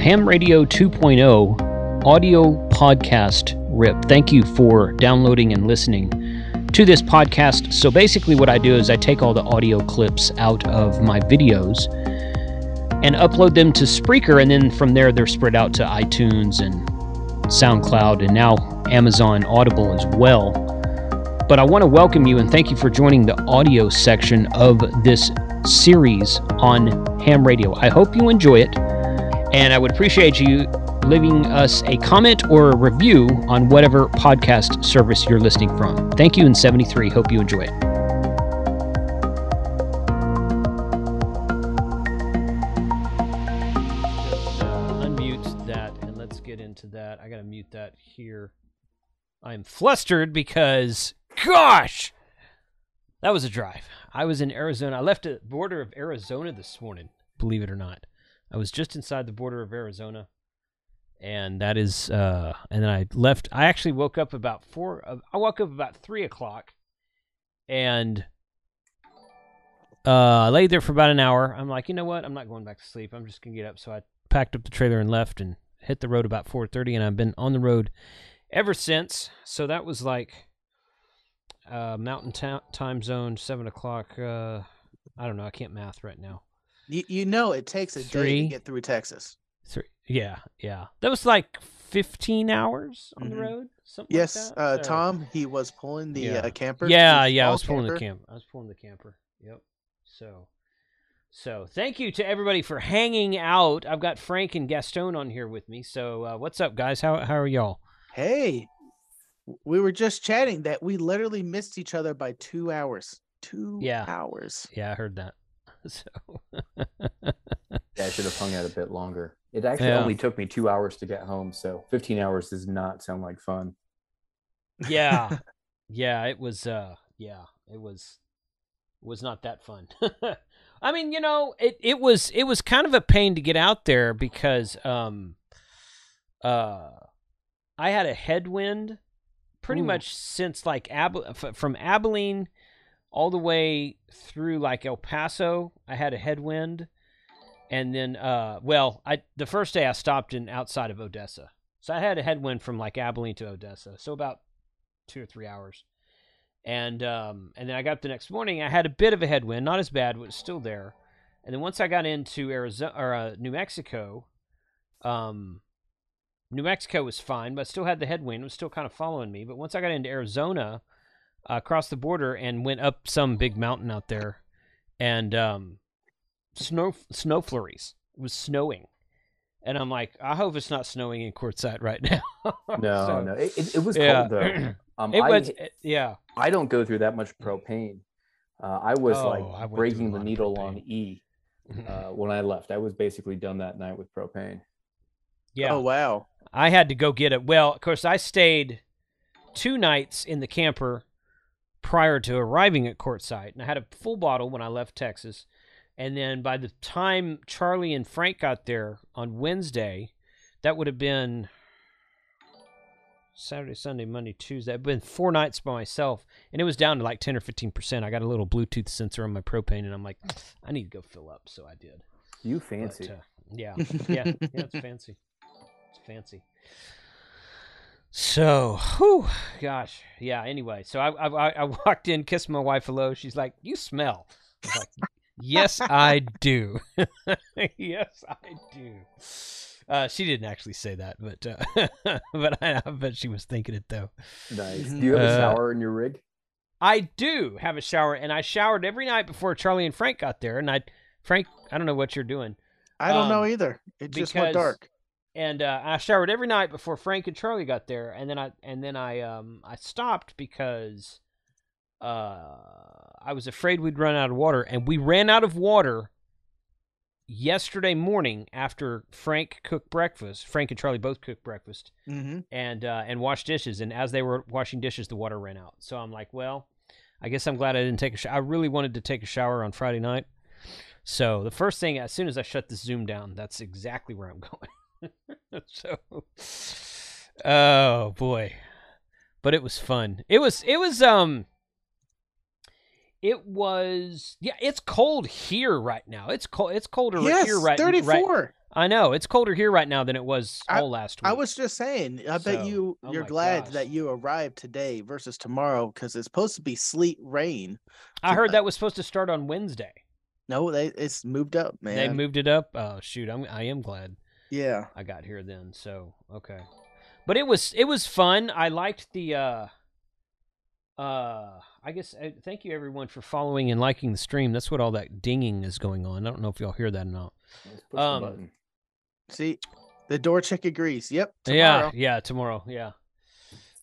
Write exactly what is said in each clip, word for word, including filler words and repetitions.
the Ham Radio two point oh audio podcast rip. Thank you for downloading and listening to this podcast. So basically what I do is I take all the audio clips out of my videos and upload them to Spreaker, and then from there they're spread out to iTunes and SoundCloud and now Amazon Audible as well. But I want to welcome you and thank you for joining the audio section of this series on Ham Radio. I hope you enjoy it, and I would appreciate you leaving us a comment or a review on whatever podcast service you're listening from. Thank you, and seventy-three. Hope you enjoy it. That I gotta mute that here. I'm flustered because gosh, that was a drive. I was in Arizona. I left the border of Arizona this morning, believe it or not. I was just inside the border of Arizona, and that is uh and then I left. I actually woke up about four uh, I woke up about three o'clock and uh I laid there for about an hour. I'm like, you know what, I'm not going back to sleep, I'm just gonna get up. So I packed up the trailer and left and hit the road about four thirty, and I've been on the road ever since. So that was like uh, mountain ta- time zone, seven o'clock. Uh, I don't know. I can't math right now. You, you know it takes a three, day to get through Texas. Three, yeah, yeah. That was like fifteen hours on mm-hmm. the road, something yes, like that. Yes, uh, Tom, he was pulling the yeah. uh, camper. Yeah, yeah, I was pulling camper. the camper. I was pulling the camper. Yep. So... So thank you to everybody for hanging out. I've got Frank and Gaston on here with me. So uh, what's up, guys? How how are y'all? Hey, we were just chatting that we literally missed each other by two hours. Two yeah. hours. Yeah, I heard that. So yeah, I should have hung out a bit longer. It actually yeah. only took me two hours to get home. So fifteen hours does not sound like fun. Yeah, yeah, it was. Uh, yeah, it was. Was not that fun. I mean, you know, it, it was it was kind of a pain to get out there because um, uh, I had a headwind pretty Ooh. much since like Ab- from Abilene all the way through like El Paso. I had a headwind, and then uh, well, I the first day I stopped in outside of Odessa, so I had a headwind from like Abilene to Odessa, so about two or three hours. And um, and then I got up the next morning. I had a bit of a headwind, not as bad, but it was still there. And then once I got into Arizona or uh, New Mexico, um, New Mexico was fine, but I still had the headwind. It was still kind of following me. But once I got into Arizona, uh, across the border and went up some big mountain out there, and um, snow snow flurries. It was snowing. And I'm like, I hope it's not snowing in Quartzsite right now. no, so, no, it, it, it was yeah. cold though. Um, it was, I, yeah. I don't go through that much propane. Uh, I was oh, like I breaking the needle on E uh, when I left. I was basically done that night with propane. Yeah. Oh wow. I had to go get it. Well, of course, I stayed two nights in the camper prior to arriving at Quartzsite, and I had a full bottle when I left Texas. And then by the time Charlie and Frank got there on Wednesday, that would have been Saturday, Sunday, Monday, Tuesday. I've been four nights by myself, and it was down to like ten or fifteen percent. I got a little Bluetooth sensor on my propane, and I'm like, I need to go fill up, so I did. You fancy. But, uh, yeah, yeah, yeah, it's fancy. It's fancy. So, whew, gosh, yeah, anyway. So I, I, I walked in, kissed my wife hello. She's like, you smell. I was like, yes, I do. yes, I do. Uh, she didn't actually say that, but uh, but I, I bet she was thinking it though. Nice. Do you have a shower uh, in your rig? I do have a shower, and I showered every night before Charlie and Frank got there. And I, Frank, I don't know what you're doing. I don't um, know either. It just because, went dark. And uh, I showered every night before Frank and Charlie got there, and then I and then I um I stopped because uh I was afraid we'd run out of water, and we ran out of water. Yesterday morning, after Frank cooked breakfast, Frank and Charlie both cooked breakfast, mm-hmm. and uh, and washed dishes. And as they were washing dishes, the water ran out. So I'm like, well, I guess I'm glad I didn't take a shower. I really wanted to take a shower on Friday night. So the first thing, as soon as I shut this Zoom down, that's exactly where I'm going. so, oh boy, but it was fun. It was it was um. It was yeah. It's cold here right now. It's cold. It's colder yes, here right, thirty-four. Right, I know. It's colder here right now than it was I, all last week. I was just saying, I so, bet you, you're oh glad gosh. that you arrived today versus tomorrow, because it's supposed to be sleet rain. I heard that was supposed to start on Wednesday. No, they it's moved up, man. They moved it up? Oh, shoot. I'm, I am glad. Yeah. I got here then, so, okay. But it was it was fun. I liked the, uh, uh, I guess, uh, thank you, everyone, for following and liking the stream. That's what all that dinging is going on. I don't know if y'all hear that or not. Let's push um, the button. See, the door check agrees. Yep. Tomorrow. Yeah. Yeah. Tomorrow. Yeah.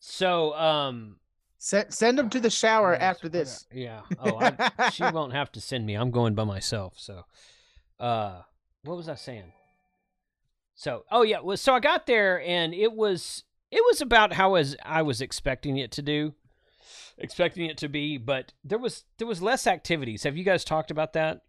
So, um, send send them to the shower uh, after this. Uh, yeah. Oh, I, she won't have to send me. I'm going by myself. So, uh, what was I saying? So, oh yeah. Well, so I got there and it was it was about how as I was expecting it to do, expecting it to be, but there was there was less activities. Have you guys talked about that?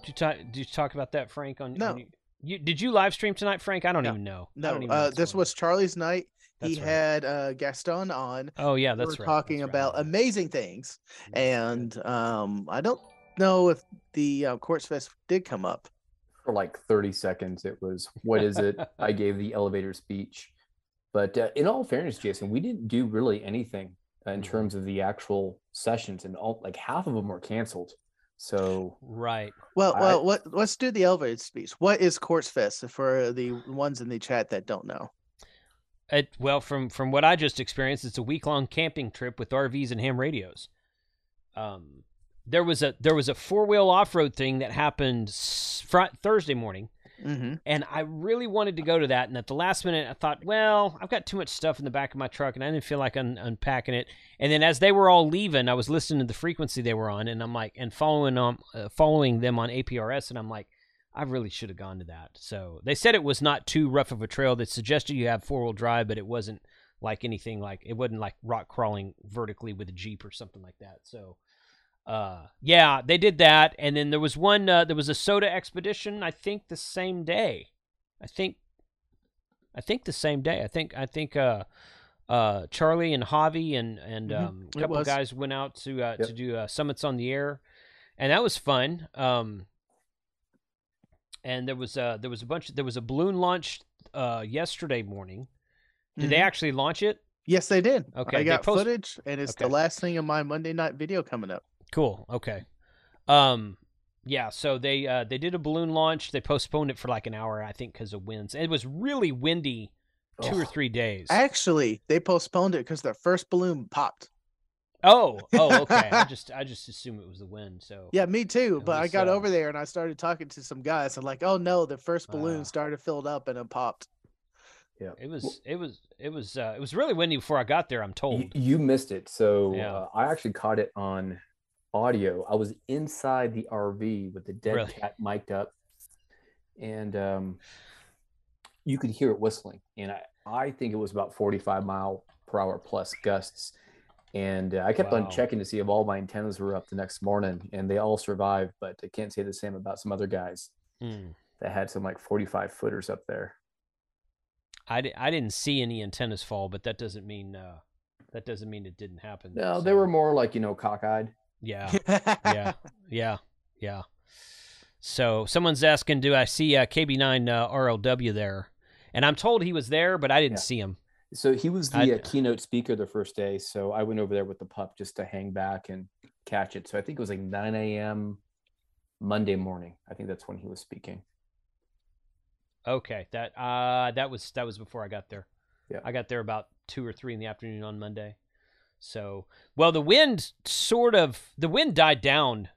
Did you talk? Did you talk about that, Frank? On no. On your, You, did you live stream tonight, Frank? I don't no, even know. No, even know uh, this was Charlie's night. That's he right. had uh, Gaston on. Oh, yeah, that's we were right. talking that's about right. amazing things. And um, I don't know if the uh, Quartzfest did come up. For like thirty seconds, it was, what is it? I gave the elevator speech. But uh, in all fairness, Jason, we didn't do really anything in terms of the actual sessions. And all like half of them were canceled. So right. Well, I, well, what, let's do the elevated speech. What is Quartzfest for the ones in the chat that don't know? It, well, from from what I just experienced, it's a week long camping trip with R Vs and ham radios. Um, there was a there was a four wheel off road thing that happened fr Thursday morning, mm-hmm. and I really wanted to go to that. And at the last minute, I thought, well, I've got too much stuff in the back of my truck, and I didn't feel like un unpacking it. And then as they were all leaving, I was listening to the frequency they were on, and I'm like, and following on, uh, following them on A P R S, and I'm like, I really should have gone to that. So they said it was not too rough of a trail. They suggested you have four wheel drive, but it wasn't like anything like it wasn't like rock crawling vertically with a Jeep or something like that. So, uh, yeah, they did that, and then there was one. Uh, there was a soda expedition. I think the same day. I think. I think the same day. I think. I think. Uh, Uh, Charlie and Javi and and um, a couple of guys went out to uh, yep. to do uh, summits on the air, and that was fun. Um, and there was uh, there was a bunch. There was a balloon launched uh, yesterday morning. Did mm-hmm. they actually launch it? Yes, they did. Okay, I got footage, and it's okay. the last thing in my Monday night video coming up. Cool. Okay. Um. Yeah. So they uh, they did a balloon launch. They postponed it for like an hour, I think, because of winds. It was really windy. Two or three days. Actually, they postponed it because their first balloon popped. Oh, oh, okay. I just, I just assumed it was the wind. So yeah, me too. But I got uh, over there and I started talking to some guys. I'm like, oh no, the first balloon uh, started filled up and it popped. Yeah, it was, it was, it was, uh, it was really windy before I got there. I'm told you, you missed it. So yeah. uh, I actually caught it on audio. I was inside the R V with the dead really? cat mic'd up, and um, you could hear it whistling, and I. I think it was about forty-five mile per hour plus gusts. And uh, I kept wow. on checking to see if all my antennas were up the next morning, and they all survived, but I can't say the same about some other guys mm. that had some like forty-five footers up there. I, di I didn't see any antennas fall, but that doesn't mean, uh, that doesn't mean it didn't happen. No, so. They were more like, you know, cockeyed. Yeah. yeah. Yeah. Yeah. So someone's asking, do I see uh, K B nine uh, R L W there? And I'm told he was there, but I didn't yeah. see him. So he was the uh, keynote speaker the first day. So I went over there with the pup just to hang back and catch it. So I think it was like nine A M Monday morning. I think that's when he was speaking. Okay, that uh, that was that was before I got there. Yeah, I got there about two or three in the afternoon on Monday. So well, the wind sort of the wind died down.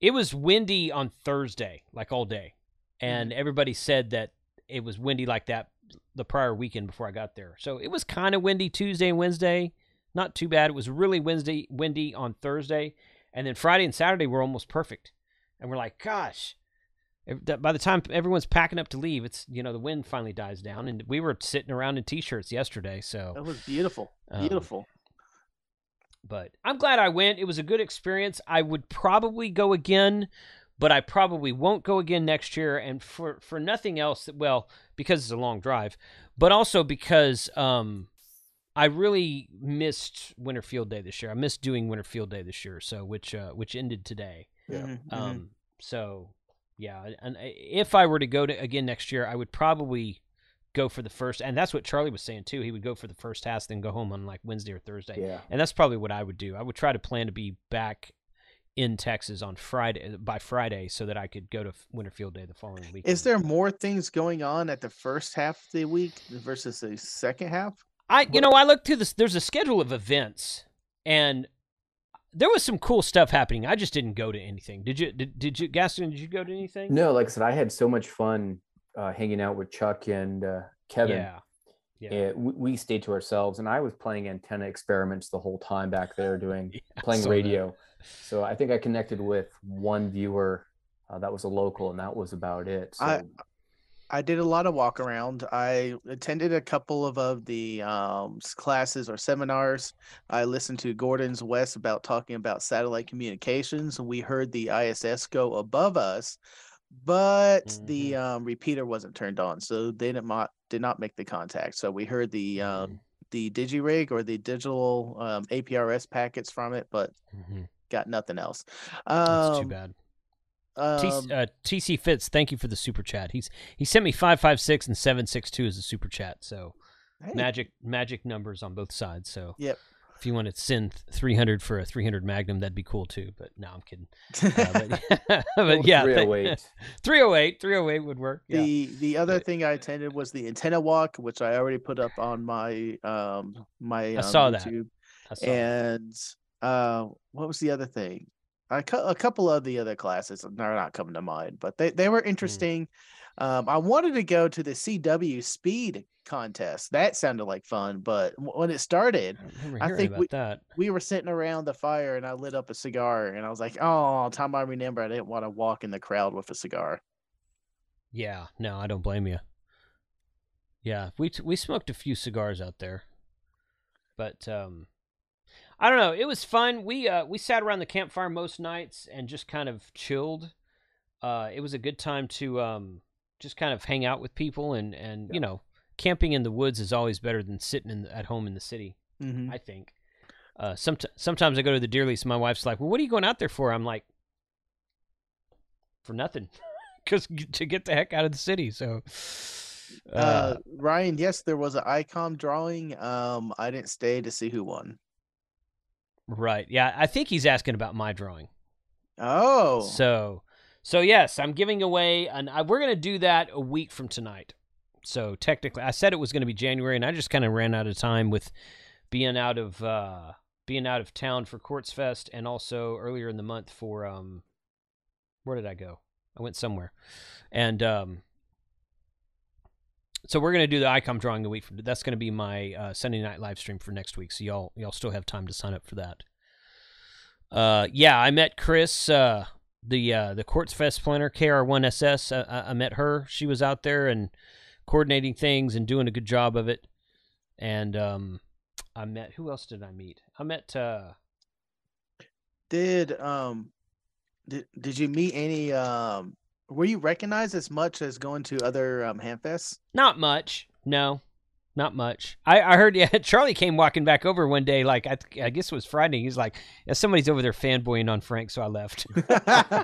It was windy on Thursday, like all day, and mm-hmm. everybody said that. It was windy like that the prior weekend before I got there. So it was kind of windy Tuesday and Wednesday. Not too bad. It was really Wednesday, windy on Thursday. And then Friday and Saturday were almost perfect. And we're like, gosh, by the time everyone's packing up to leave, it's, you know, the wind finally dies down. And we were sitting around in T-shirts yesterday. So that was beautiful. Beautiful. Um, but I'm glad I went. It was a good experience. I would probably go again. But I probably won't go again next year, and for, for nothing else, well, because it's a long drive, but also because um, I really missed Winterfield Day this year. I missed doing Winterfield Day this year, so which uh, which ended today. Yeah. Mm-hmm. um, so, Yeah, and if I were to go to again next year, I would probably go for the first, and that's what Charlie was saying too. He would go for the first task, then go home on like Wednesday or Thursday. Yeah. And that's probably what I would do. I would try to plan to be back in Texas on Friday by Friday so that I could go to Winterfield Day the following week. Is there more things going on at the first half of the week versus the second half? I, you know, I looked through this. There's a schedule of events, and there was some cool stuff happening. I just didn't go to anything. Did you? Did, did you, Gaston? Did you go to anything? No, like I said, I had so much fun uh, hanging out with Chuck and uh, Kevin. Yeah, yeah. It, we stayed to ourselves, and I was playing antenna experiments the whole time back there, doing yeah, playing radio. That. So I think I connected with one viewer uh, that was a local, and that was about it. So. I I did a lot of walk around. I attended a couple of, of the um, classes or seminars. I listened to Gordon's West about talking about satellite communications. We heard the I S S go above us, but mm-hmm. the um, repeater wasn't turned on, so they did not did not make the contact. So we heard the um, mm-hmm. the DigiRig or the digital um, A P R S packets from it, but mm-hmm. got nothing else. Um, That's too bad. Um, T, uh, T C Fitz, thank you for the super chat. He's he sent me five five six and seven six two as a super chat. So hey. magic magic numbers on both sides. So yep. If you want to send three hundred for a three hundred Magnum, that'd be cool too. But no, I'm kidding. Uh, but, but yeah, three oh eight, three oh eight, three oh eight would work. Yeah. The the other but, thing I attended was the antenna walk, which I already put up on my um my I um, saw YouTube. That. I saw and that. uh, what was the other thing? A couple of the other classes are not coming to mind, but they, they were interesting. Mm. Um, I wanted to go to the C W speed contest. That sounded like fun, but when it started, I, I think we, that. we were sitting around the fire and I lit up a cigar and I was like, oh, time I remember, I didn't want to walk in the crowd with a cigar. Yeah, no, I don't blame you. Yeah, we, we smoked a few cigars out there, but, um, I don't know. It was fun. We uh, we sat around the campfire most nights and just kind of chilled. Uh, it was a good time to um, just kind of hang out with people. And, and yeah. you know, camping in the woods is always better than sitting in the, at home in the city, mm-hmm. I think. Uh, somet sometimes I go to the deer lease and my wife's like, well, what are you going out there for? I'm like, for nothing. Because to get the heck out of the city. So... Uh, uh, Ryan, yes, there was an I COM drawing. Um, I didn't stay to see who won. Right. Yeah, I think he's asking about my drawing. Oh. So, so yes, I'm giving away, and we're going to do that a week from tonight. So technically, I said it was going to be January, and I just kind of ran out of time with being out of uh, being out of town for Quartzfest, and also earlier in the month for um, where did I go? I went somewhere, and um. So we're going to do the I COM drawing a week from. That's going to be my uh, Sunday night live stream for next week. So y'all y'all still have time to sign up for that. Uh, yeah, I met Chris, uh, the uh, the Quartzfest planner, K R one S S. Uh, I met her. She was out there and coordinating things and doing a good job of it. And um, I met. Who else did I meet? I met. Uh, did um, did did you meet any? Um... Were you recognized as much as going to other um, hamfests? Not much. No, not much. I, I heard yeah, Charlie came walking back over one day, like I, I guess it was Friday. He's like, yeah, somebody's over there fanboying on Frank, so I left. I'm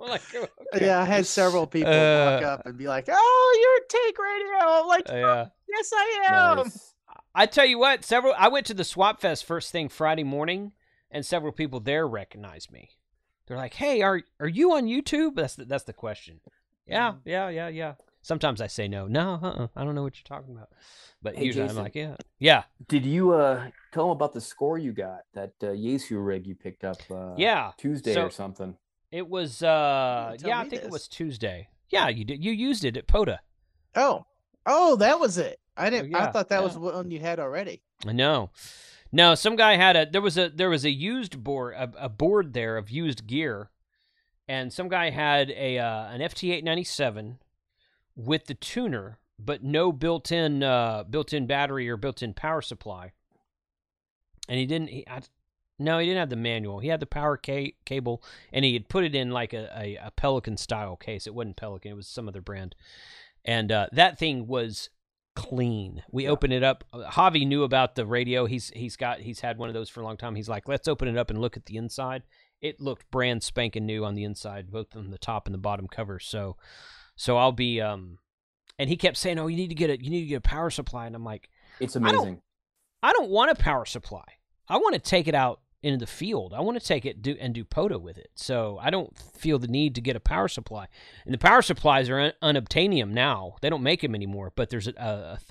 like, okay. Yeah, I had several people uh, walk up and be like, oh, you're Take Radio. I'm like, oh, yeah. Yes, I am. Nice. I tell you what, several. I went to the Swap Fest first thing Friday morning, and several people there recognized me. They're like, hey, are are you on YouTube? That's the, that's the question. Yeah, yeah, yeah, yeah. Sometimes I say no. No, uh-uh, I don't know what you're talking about. But hey, usually Jason, I'm like, yeah. Yeah. Did you uh, tell them about the score you got, that uh, Yaesu rig you picked up uh, yeah. Tuesday so or something? It was, uh, yeah, I think this. it was Tuesday. Yeah, you did. You used it at POTA. Oh, oh, that was it. I didn't. Oh, yeah, I thought that yeah. was one you had already. I know. No, some guy had a there was a there was a used board a, a board there of used gear, and some guy had a uh, an F T eight ninety-seven with the tuner, but no built-in uh, built-in battery or built-in power supply. And he didn't. He, I, no, he didn't have the manual. He had the power ca cable, and he had put it in like a, a, a Pelican style case. It wasn't Pelican; it was some other brand. And uh, that thing was. Clean. We yeah. open it up. Javi knew about the radio. He's he's got he's had one of those for a long time. He's like, let's open it up and look at the inside. it looked brand spanking new on the inside, both on the top and the bottom cover. So, so I'll be. Um, and he kept saying, "Oh, you need to get a, you need to get a power supply." And I'm like, "It's amazing. I don't, I don't want a power supply. I want to take it out into the field. I want to take it do, and do POTA with it. So I don't feel the need to get a power supply." And the power supplies are un unobtainium now. They don't make them anymore. But there's a,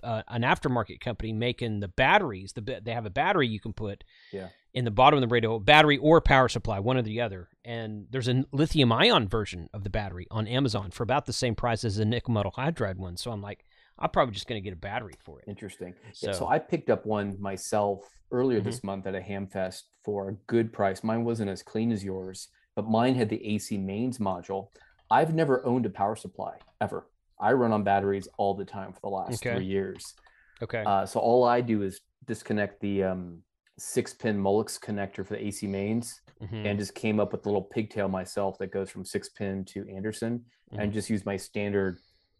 a, a, an aftermarket company making the batteries. The they have a battery you can put. Yeah. In the bottom of the radio, battery or power supply, one or the other. And there's a lithium-ion version of the battery on Amazon for about the same price as a nickel metal hydride one. So I'm like, I'm probably just going to get a battery for it. Interesting. So, yeah, so I picked up one myself earlier mm-hmm. this month at a ham fest for a good price. Mine wasn't as clean as yours, but mine had the A C mains module. I've never owned a power supply ever. I run on batteries all the time for the last okay. three years. Okay. Uh, so all I do is disconnect the... Um, six pin Molex connector for the A C mains mm-hmm. and just came up with a little pigtail myself that goes from six pin to Anderson mm-hmm. and just use my standard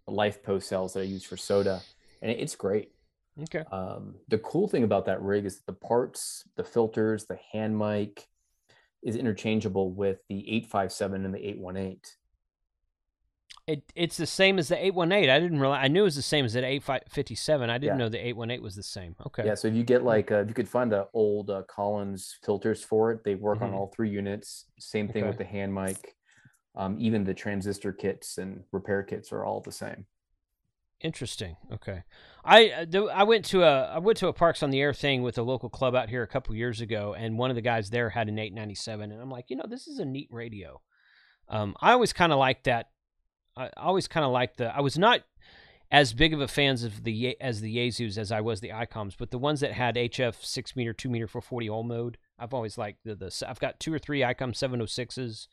LiFePO cells that I use for soda. And it's great. Okay. Um, the cool thing about that rig is that the parts, the filters, the hand mic is interchangeable with the eight five seven and the eight one eight. It, it's the same as the eight one eight. I didn't realize. I knew it was the same as the eight fifty-seven. I didn't yeah. know the eight one eight was the same. Okay. Yeah. So if you get like, uh, if you could find the old uh, Collins filters for it, they work mm-hmm. on all three units. Same thing okay. with the hand mic. Um, even the transistor kits and repair kits are all the same. Interesting. Okay. I I went to a I went to a Parks on the Air thing with a local club out here a couple years ago, and one of the guys there had an eight ninety-seven, and I'm like, you know, this is a neat radio. Um, I always kind of like that. I always kind of liked the, I was not as big of a fans of the, as the Yaesus as I was the I COMs, but the ones that had H F six meter, two meter, four forty ohm mode, I've always liked the, the, I've got two or three I COM seven oh sixes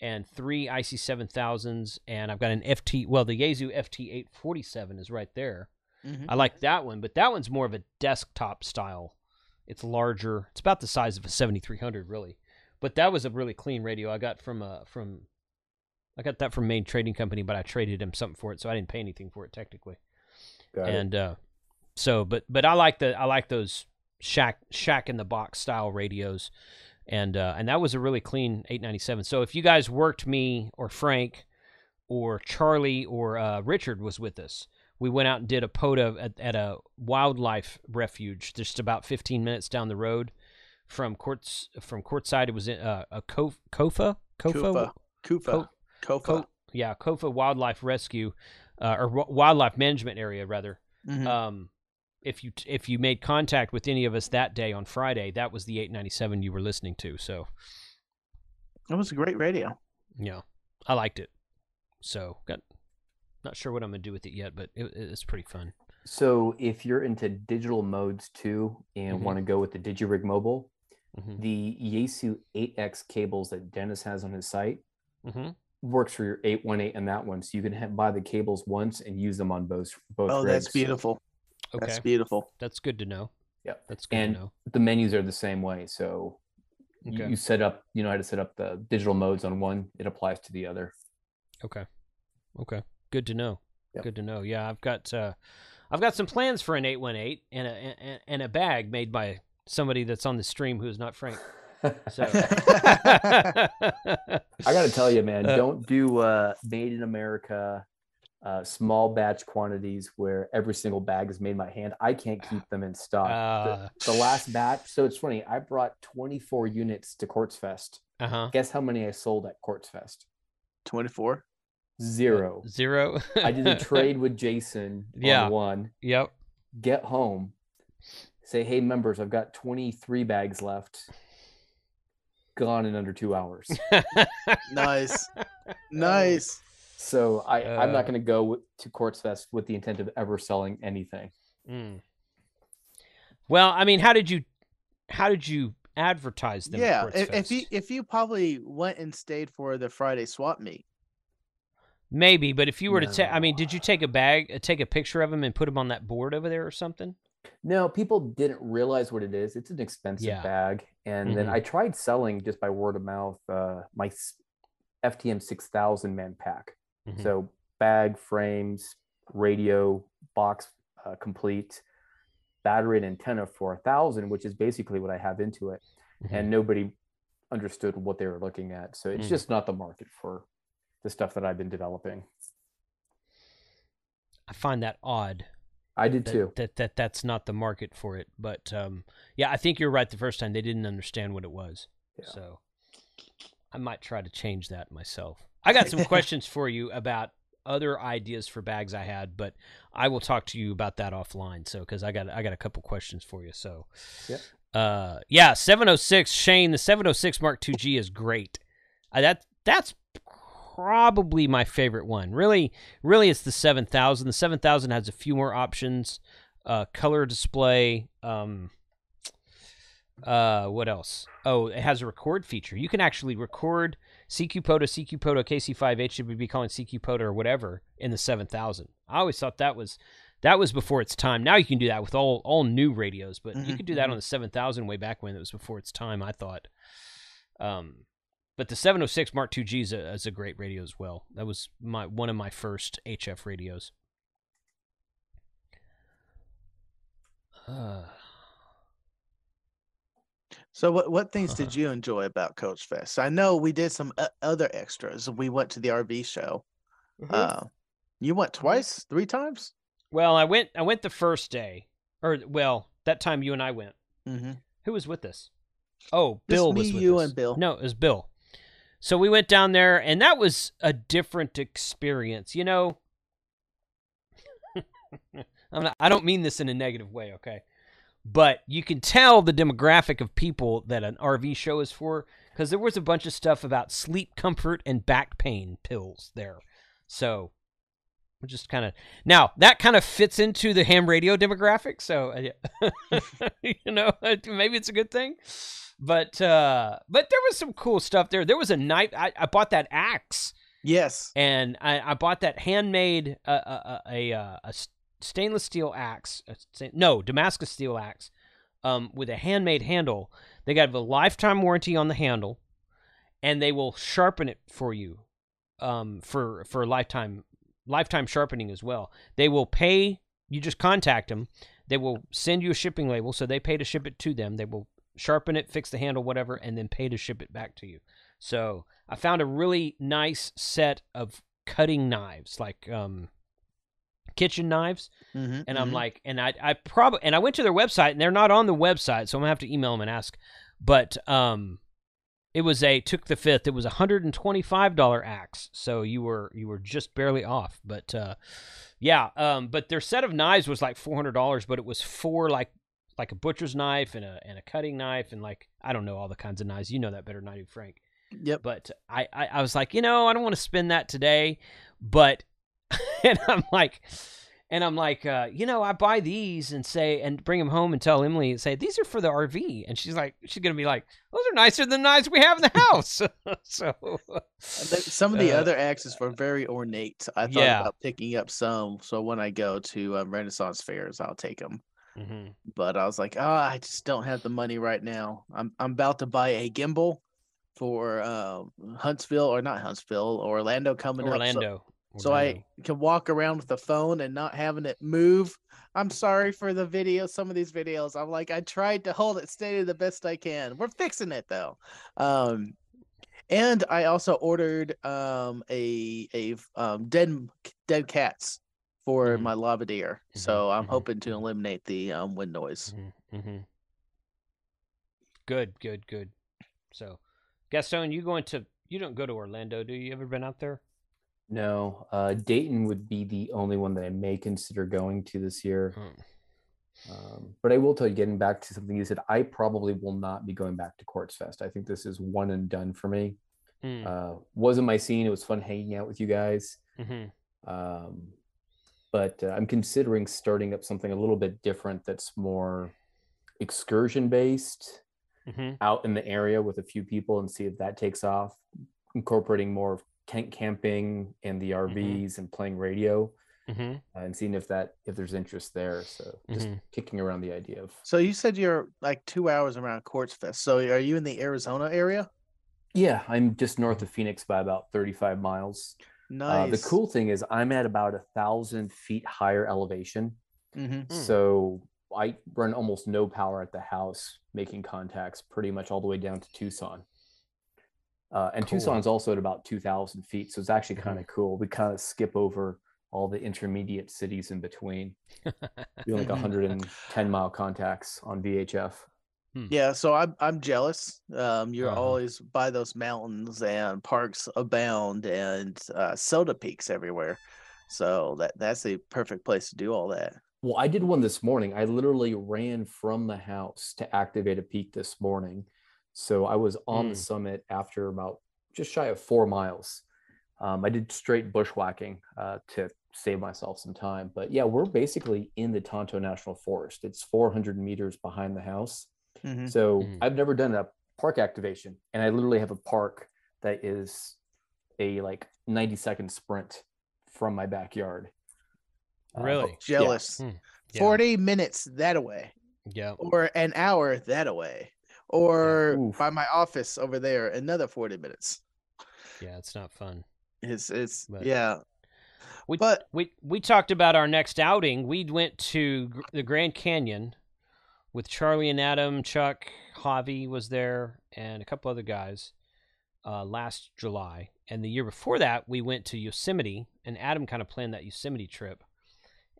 and three I C seven thousands. And I've got an F T, well, the Yaesu F T eight forty-seven is right there. Mm-hmm. I like that one, but that one's more of a desktop style. It's larger. It's about the size of a seventy-three hundred really, but that was a really clean radio I got from, uh, from, I got that from Maine Trading Company, but I traded him something for it, so I didn't pay anything for it technically. Got and it. Uh, so, but but I like the I like those shack shack in the box style radios, and uh, and that was a really clean eight ninety-seven. So if you guys worked me or Frank or Charlie or uh, Richard was with us, we went out and did a POTA at, at a wildlife refuge just about fifteen minutes down the road from Quartz from Quartzsite. It was in uh, a Kofa Kofa Kofa Kofa. Kofa. Ko yeah, Kofa Wildlife Rescue, uh, or Wildlife Management Area, rather. Mm-hmm. um, if you if you made contact with any of us that day on Friday, that was the eight ninety-seven you were listening to. So it was a great radio. Yeah, I liked it. So got not sure what I'm gonna do with it yet, but it, it's pretty fun. So if you're into digital modes too and mm-hmm. want to go with the DigiRig Mobile, mm-hmm. the Yaesu eight X cables that Dennis has on his site. Mm-hmm. Works for your eight one eight and that one, so you can have, buy the cables once and use them on both both. Oh, rigs. That's beautiful. Okay, that's beautiful. That's good to know. Yeah, that's good and to know. The menus are the same way, so okay. you, you set up. You know how to set up the digital modes on one; it applies to the other. Okay, okay, good to know. Yep. Good to know. Yeah, I've got uh, I've got some plans for an eight one eight and a and, and a bag made by somebody that's on the stream who is not Frank. So. I gotta tell you, man, don't do uh made in America uh small batch quantities where every single bag is made by hand. I can't keep them in stock. Uh, the, the last batch, so it's funny, I brought twenty-four units to Quartzfest. Uh-huh. Guess how many I sold at Quartzfest? twenty-four? Zero. Zero. I did a trade with Jason yeah. on one. Yep. Get home, say, hey members, I've got twenty-three bags left. Gone in under two hours. Nice, nice. So I, uh, I'm not going to go with, to Quartzfest with the intent of ever selling anything. Mm. Well, I mean, how did you, how did you advertise them? Yeah, if, if you if you probably went and stayed for the Friday swap meet, maybe. But if you were no. to take, I mean, did you take a bag, take a picture of them, and put them on that board over there or something? No, people didn't realize what it is. It's an expensive yeah. bag. And mm-hmm. then I tried selling just by word of mouth uh, my F T M six thousand man pack. Mm-hmm. So bag, frames, radio, box uh, complete, battery and antenna for a thousand, which is basically what I have into it. Mm-hmm. And nobody understood what they were looking at. So it's mm. just not the market for the stuff that I've been developing. I find that odd. I did that, too. That, that that's not the market for it. But um, yeah, I think you're right the first time. They didn't understand what it was. Yeah. So I might try to change that myself. I got some questions for you about other ideas for bags I had, but I will talk to you about that offline. So, cause I got, I got a couple questions for you. So, yep. uh, yeah, seven oh six Shane, the seven oh six Mark two G is great. Uh, that that's probably my favorite one. Really, really it's the seven thousand. The seven thousand has a few more options, uh, color display. Um, uh, what else? Oh, it has a record feature. You can actually record C Q POTA, C Q POTA, K C five H should we be calling C Q POTA or whatever in the seven thousand. I always thought that was that was before its time. Now you can do that with all all new radios, but mm-hmm. you could do that on the seven thousand way back when it was before its time, I thought. Um, but the seven oh six Mark two G is a, is a great radio as well. That was my one of my first H F radios. Uh So what, what things uh-huh. did you enjoy about Quartzfest? I know we did some other extras. We went to the R V show. Mm-hmm. uh, you went twice, three times? Well, I went I went the first day. Or, well, that time you and I went. Mm-hmm. Who was with us? Oh, Bill me, was with you us. you and Bill. No, it was Bill. So we went down there, and that was a different experience. You know, I'm not, I don't mean this in a negative way, okay? But you can tell the demographic of people that an R V show is for, because there was a bunch of stuff about sleep comfort and back pain pills there. So we're just kind of now that kind of fits into the ham radio demographic. So, you know, maybe it's a good thing, but, uh, but there was some cool stuff there. There was a knife. I, I bought that axe. Yes. And I, I bought that handmade, uh, uh, a, a, a stainless steel axe, no, Damascus steel axe, um, with a handmade handle. They got a lifetime warranty on the handle, and they will sharpen it for you, um, for for lifetime lifetime sharpening as well. They will pay. You just contact them. They will send you a shipping label, so they pay to ship it to them. They will sharpen it, fix the handle, whatever, and then pay to ship it back to you. So I found a really nice set of cutting knives, like um. kitchen knives, mm-hmm, and I'm mm-hmm. like, and I, I probably, and I went to their website, and they're not on the website, so I'm gonna have to email them and ask. But um, it was a took the fifth. It was a hundred and twenty-five dollar axe, so you were you were just barely off. But uh, yeah, um, but their set of knives was like four hundred dollars, but it was four like like a butcher's knife and a and a cutting knife and like I don't know all the kinds of knives. You know that better than I do, Frank. Yep. But I I, I was like, you know, I don't want to spend that today, but. And I'm like, and I'm like, uh, you know, I buy these and say, and bring them home and tell Emily and say, these are for the R V. And she's like, she's going to be like, those are nicer than the knives we have in the house. So some of the uh, other axes were very ornate. I thought yeah. about picking up some. So when I go to um, Renaissance fairs, I'll take them. Mm-hmm. But I was like, oh, I just don't have the money right now. I'm, I'm about to buy a gimbal for uh, Huntsville or not Huntsville, Orlando coming Orlando. up. Orlando. So So I can walk around with the phone and not having it move. I'm sorry for the video. Some of these videos, I'm like, I tried to hold it steady the best I can. We're fixing it though. Um, and I also ordered um, a a um, dead dead cats for mm-hmm. my lavadier. Mm-hmm. So I'm mm-hmm. hoping to eliminate the um, wind noise. Mm-hmm. Good, good, good. So, Gaston, you going to? You don't go to Orlando, do you? You ever been out there? No, uh, Dayton would be the only one that I may consider going to this year. Hmm. Um, but I will tell you, getting back to something you said, I probably will not be going back to Quartzfest. I think this is one and done for me. Hmm. Uh, wasn't my scene. It was fun hanging out with you guys. Mm-hmm. Um, but uh, I'm considering starting up something a little bit different that's more excursion-based, mm-hmm. out in the area with a few people and see if that takes off, incorporating more of tent camping and the R Vs mm-hmm. and playing radio mm-hmm. uh, and seeing if that if there's interest there. So just mm-hmm. kicking around the idea of. So you said you're like two hours around Quartzfest. So are you in the Arizona area? Yeah, I'm just north of Phoenix by about thirty-five miles. Nice. Uh, the cool thing is I'm at about a thousand feet higher elevation. Mm-hmm. So I run almost no power at the house, making contacts pretty much all the way down to Tucson. Uh, and cool. Tucson's also at about two thousand feet. So it's actually mm-hmm. kind of cool. We kind of skip over all the intermediate cities in between. Doing like one hundred ten mile contacts on V H F. Hmm. Yeah, so I'm I'm jealous. Um, you're uh-huh. always by those mountains, and parks abound, and uh, soda peaks everywhere. So that that's the perfect place to do all that. Well, I did one this morning. I literally ran from the house to activate a peak this morning. So I was on mm. the summit after about just shy of four miles. Um, I did straight bushwhacking uh, to save myself some time. But yeah, we're basically in the Tonto National Forest. It's four hundred meters behind the house. Mm-hmm. So mm-hmm. I've never done a park activation, and I literally have a park that is a like ninety second sprint from my backyard. Really? Uh, jealous. Yeah. Yeah. forty minutes that away. Yeah. Or an hour that away. Or yeah. by my office over there, another forty minutes. Yeah, it's not fun. It's it's but, yeah. We but we we talked about our next outing. We went to the Grand Canyon with Charlie and Adam. Chuck, Javi was there, and a couple other guys uh, last July. And the year before that, we went to Yosemite, and Adam kind of planned that Yosemite trip.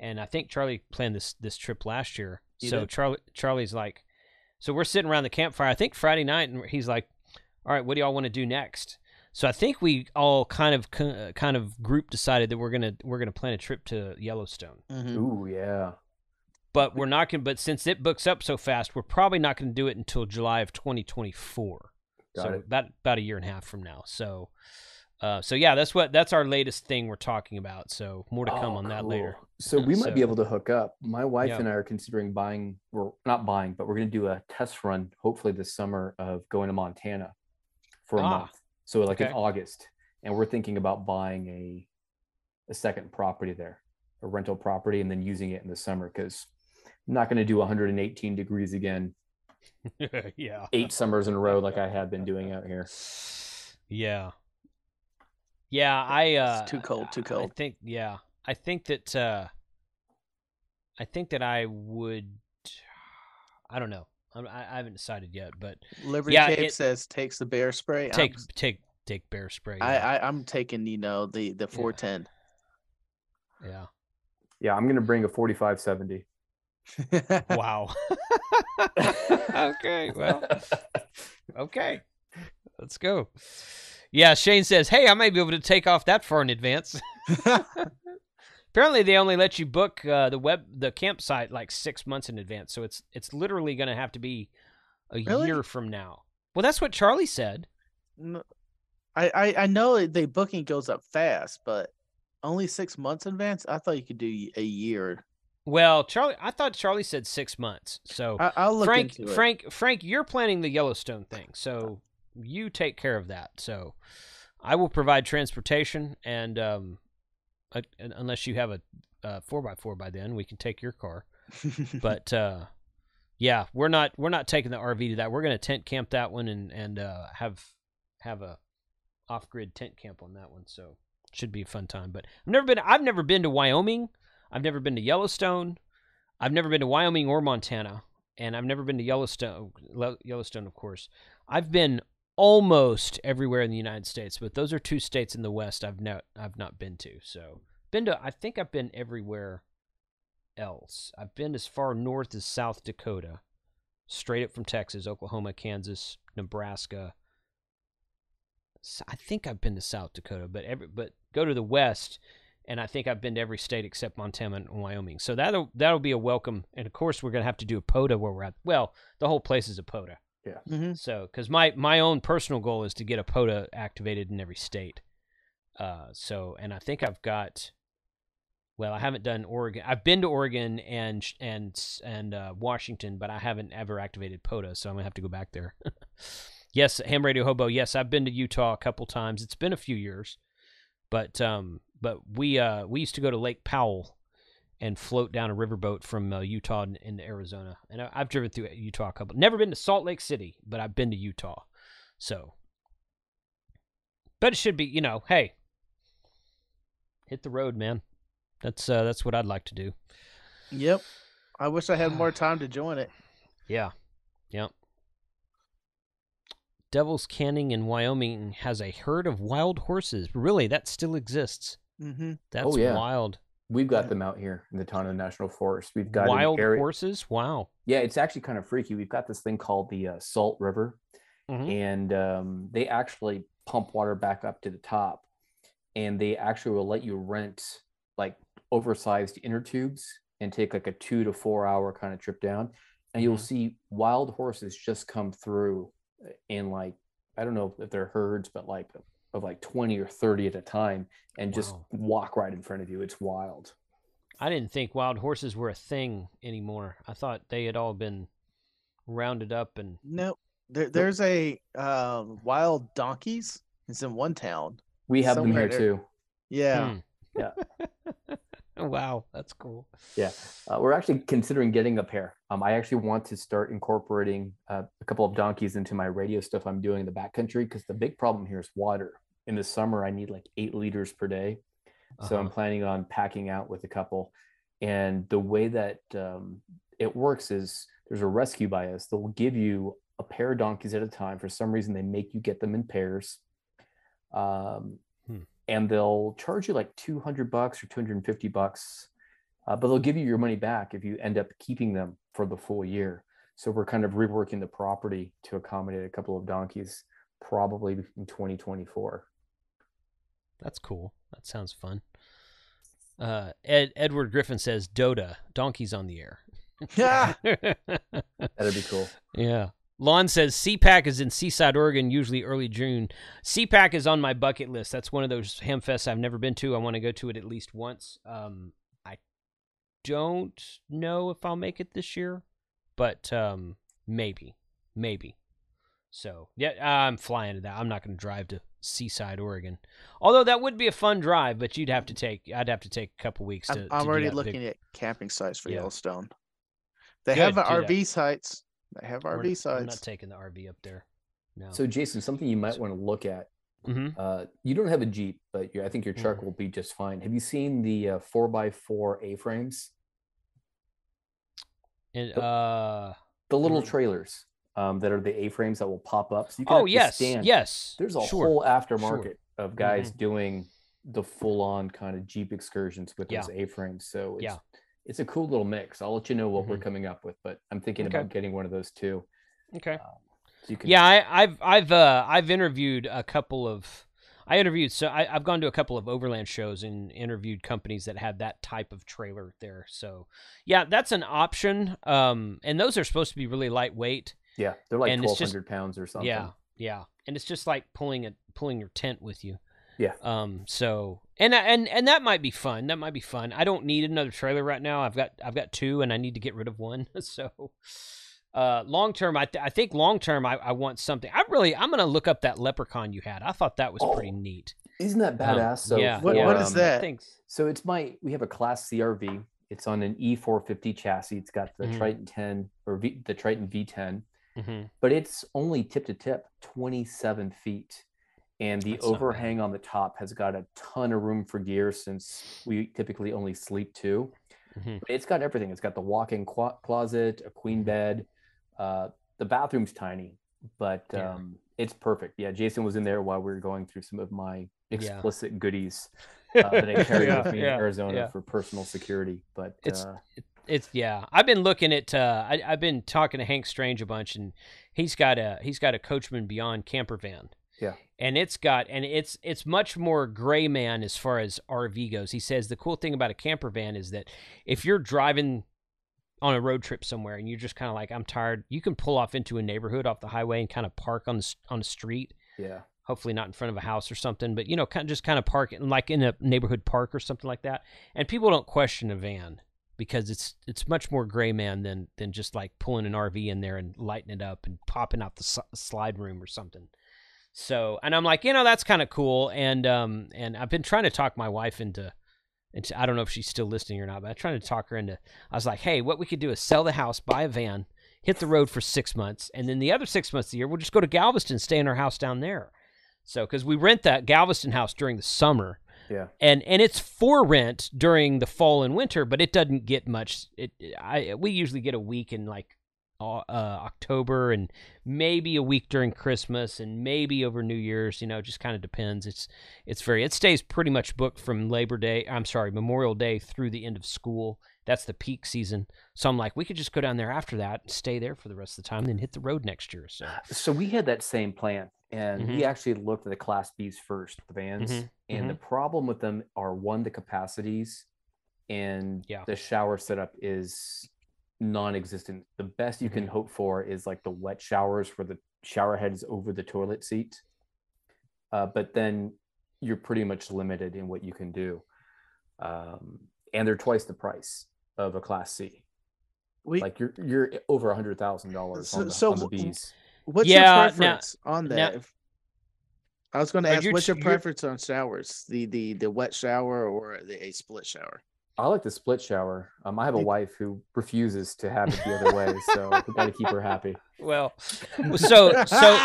And I think Charlie planned this this trip last year. You so Charlie Charlie's like, so we're sitting around the campfire, I think Friday night, and he's like, all right, what do y'all want to do next? So I think we all kind of kind of group decided that we're gonna we're gonna plan a trip to Yellowstone. Mm-hmm. Ooh, yeah. But we're not going. But since it books up so fast, we're probably not going to do it until July of twenty twenty-four. Got so it. about about a year and a half from now. So, uh, so yeah, that's what that's our latest thing we're talking about. So more to come oh, on cool. that later. So we so, might be able to hook up. My wife yeah. and I are considering buying. We're not buying, but we're going to do a test run hopefully this summer of going to Montana for a ah, month. So like okay. in August, and we're thinking about buying a a second property there, a rental property, and then using it in the summer because. I'm not going to do one hundred eighteen degrees again. yeah. Eight summers in a row like I have been doing out here. Yeah. Yeah, I uh it's too cold, too cold. I think yeah. I think that uh I think that I would I don't know. I I haven't decided yet, but Liberty yeah, Cape it, says takes the bear spray. Take I'm, take take bear spray. I, yeah. I I'm taking, you know, the the four ten. Yeah. Yeah. Yeah, I'm going to bring a forty-five seventy. Wow. Okay, well, okay, let's go. Yeah, Shane says, hey, I may be able to take off that far in advance. Apparently they only let you book uh, the web the campsite like six months in advance, so it's it's literally gonna have to be a really? year from now. Well, that's what Charlie said. No, I, I I know the booking goes up fast, but only six months in advance. I thought you could do a year. Well, Charlie, I thought Charlie said six months. So I, I'll look Frank, into it. Frank, Frank, you're planning the Yellowstone thing, so you take care of that. So I will provide transportation, and um, I, unless you have a four x four by then, we can take your car. But uh, yeah, we're not we're not taking the R V to that. We're going to tent camp that one, and and uh, have have a off grid tent camp on that one. So should be a fun time. But I've never been I've never been to Wyoming. I've never been to Yellowstone. I've never been to Wyoming or Montana, and I've never been to Yellowstone, Yellowstone, of course. I've been almost everywhere in the United States, but those are two states in the West I've not, I've not been to. So been to, I think I've been everywhere else. I've been as far north as South Dakota, straight up from Texas, Oklahoma, Kansas, Nebraska. So I think I've been to South Dakota, but every, but go to the West, and I think I've been to every state except Montana and Wyoming. So that'll that'll be a welcome. And, of course, we're going to have to do a POTA where we're at. Well, the whole place is a POTA. Yeah. Mm-hmm. So because my, my own personal goal is to get a POTA activated in every state. Uh, so and I think I've got, well, I haven't done Oregon. I've been to Oregon and and and uh, Washington, but I haven't ever activated POTA. So I'm going to have to go back there. Yes, Ham Radio Hobo. Yes, I've been to Utah a couple times. It's been a few years. But um, but we uh we used to go to Lake Powell and float down a riverboat from uh, Utah into Arizona, and I, I've driven through Utah a couple. Never been to Salt Lake City, but I've been to Utah. So, but it should be, you know, hey, hit the road, man. That's uh, that's what I'd like to do. Yep, I wish I had more time to join it. Yeah, yeah. Devil's Canyon in Wyoming has a herd of wild horses. Really, that still exists. Mm-hmm. That's oh, yeah. wild. We've got yeah. them out here in the Tonto National Forest. We've got wild horses. Wow. Yeah, it's actually kind of freaky. We've got this thing called the uh, Salt River, mm-hmm. and um, they actually pump water back up to the top, and they actually will let you rent like oversized inner tubes and take like a two to four hour kind of trip down, and you'll mm-hmm. see wild horses just come through. And like, I don't know if they're herds, but like of like twenty or thirty at a time, and just wow. walk right in front of you. It's wild. I didn't think wild horses were a thing anymore. I thought they had all been rounded up and no, there, there's a uh, wild donkeys. It's in one town. We have them here there. too. Yeah. Hmm. Yeah. Wow. That's cool. Yeah. Uh, we're actually considering getting a pair. Um, I actually want to start incorporating uh, a couple of donkeys into my radio stuff I'm doing in the backcountry, because the big problem here is water. In the summer, I need like eight liters per day. So uh-huh. I'm planning on packing out with a couple. And the way that um, it works is there's a rescue bias. They'll give you a pair of donkeys at a time. For some reason, they make you get them in pairs. Um, hmm. And they'll charge you like two hundred bucks or two hundred fifty bucks, uh, but they'll give you your money back if you end up keeping them for the full year. So we're kind of reworking the property to accommodate a couple of donkeys, probably in twenty twenty-four. That's cool. That sounds fun. Uh, Ed, Edward Griffin says, Dota, donkeys on the air. Yeah. That'd be cool. Yeah. Lon says, C PAC is in Seaside, Oregon, usually early June. C PAC is on my bucket list. That's one of those hamfests I've never been to. I want to go to it at least once. Um, I don't know if I'll make it this year, but um, maybe. Maybe. So, yeah, I'm flying to that. I'm not going to drive to Seaside, Oregon. Although that would be a fun drive, but you'd have to take, I'd have to take a couple weeks to I'm, I'm to already looking big... at camping sites for yeah. Yellowstone. They Good, have the R V that. sites. I have R V we're, sides. I'm not taking the R V up there. No. So, Jason, something you might want to look at. Mm-hmm. Uh, you don't have a Jeep, but I think your truck mm-hmm. will be just fine. Have you seen the uh, four by four A-frames? And the, uh, the little trailers um, that are the A-frames that will pop up. So you can oh, yes, stand. yes. There's a sure. whole aftermarket sure. of guys mm-hmm. doing the full-on kind of Jeep excursions with yeah. those A-frames. So it's... Yeah. It's a cool little mix. I'll let you know what mm-hmm. we're coming up with, but I'm thinking okay. about getting one of those too. Okay. Um, so you can... Yeah, I, I've I've uh, I've interviewed a couple of I interviewed so I, I've gone to a couple of overland shows and interviewed companies that had that type of trailer there. So yeah, that's an option. Um, and those are supposed to be really lightweight. Yeah, they're like twelve hundred pounds or something. Yeah, yeah, and it's just like pulling a pulling your tent with you. Yeah. Um. So and and and that might be fun. That might be fun. I don't need another trailer right now. I've got I've got two, and I need to get rid of one. So, uh, long term, I th I think long term, I I want something. I really I'm gonna look up that Leprechaun you had. I thought that was oh, pretty neat. Isn't that badass? Um, so yeah. What, for, what is um, that? Thanks. So it's my we have a Class C R V. It's on an E four fifty chassis. It's got the mm-hmm. Triton ten or v, the Triton V ten, mm-hmm. but it's only tip to tip twenty-seven feet. And the That's overhang on the top has got a ton of room for gear, since we typically only sleep two. Mm-hmm. But it's got everything. It's got the walk-in closet, a queen bed. Uh, the bathroom's tiny, but um, it's perfect. Yeah, Jason was in there while we were going through some of my explicit yeah. goodies uh, that I carried yeah, with me yeah, in Arizona yeah. for personal security. But it's, uh, it's yeah. I've been looking at. Uh, I, I've been talking to Hank Strange a bunch, and he's got a he's got a Coachman Beyond camper van. Yeah. And it's got, and it's, it's much more gray man as far as R V goes. He says the cool thing about a camper van is that if you're driving on a road trip somewhere and you're just kind of like, I'm tired, you can pull off into a neighborhood off the highway and kind of park on the, on the street. Yeah. Hopefully not in front of a house or something, but you know, kind of just kind of park it like in a neighborhood park or something like that. And people don't question a van because it's, it's much more gray man than, than just like pulling an R V in there and lighting it up and popping out the sl- slide room or something. So, and I'm like, you know, that's kind of cool. And, um, and I've been trying to talk my wife into, into, I don't know if she's still listening or not, but I'm trying to talk her into, I was like, hey, what we could do is sell the house, buy a van, hit the road for six months. And then the other six months of the year, we'll just go to Galveston, stay in our house down there. So, cause we rent that Galveston house during the summer. Yeah. And, and it's for rent during the fall and winter, but it doesn't get much. It, I, we usually get a week in like uh, October and maybe a week during Christmas and maybe over New Year's. You know, it just kind of depends. It's it's very it stays pretty much booked from Labor Day. I'm sorry, Memorial Day through the end of school. That's the peak season. So I'm like, we could just go down there after that and stay there for the rest of the time, and then hit the road next year. So, so we had that same plan, and mm-hmm. we actually looked at the Class Bs first, the vans. Mm-hmm. And mm-hmm. the problem with them are, one, the capacities, and yeah. the shower setup is non-existent. The best you mm-hmm. can hope for is like the wet showers where the shower head is over the toilet seat. Uh, but then you're pretty much limited in what you can do. Um, and they're twice the price of a Class C. We, like you're you're over a hundred thousand dollars on the, so on the Bs. What's yeah, your preference now, on that? Now, I was going to ask, what's your preference on showers? The the the wet shower or the a split shower? I like the split shower. Um, I have a wife who refuses to have it the other way, so we got to keep her happy. Well, so so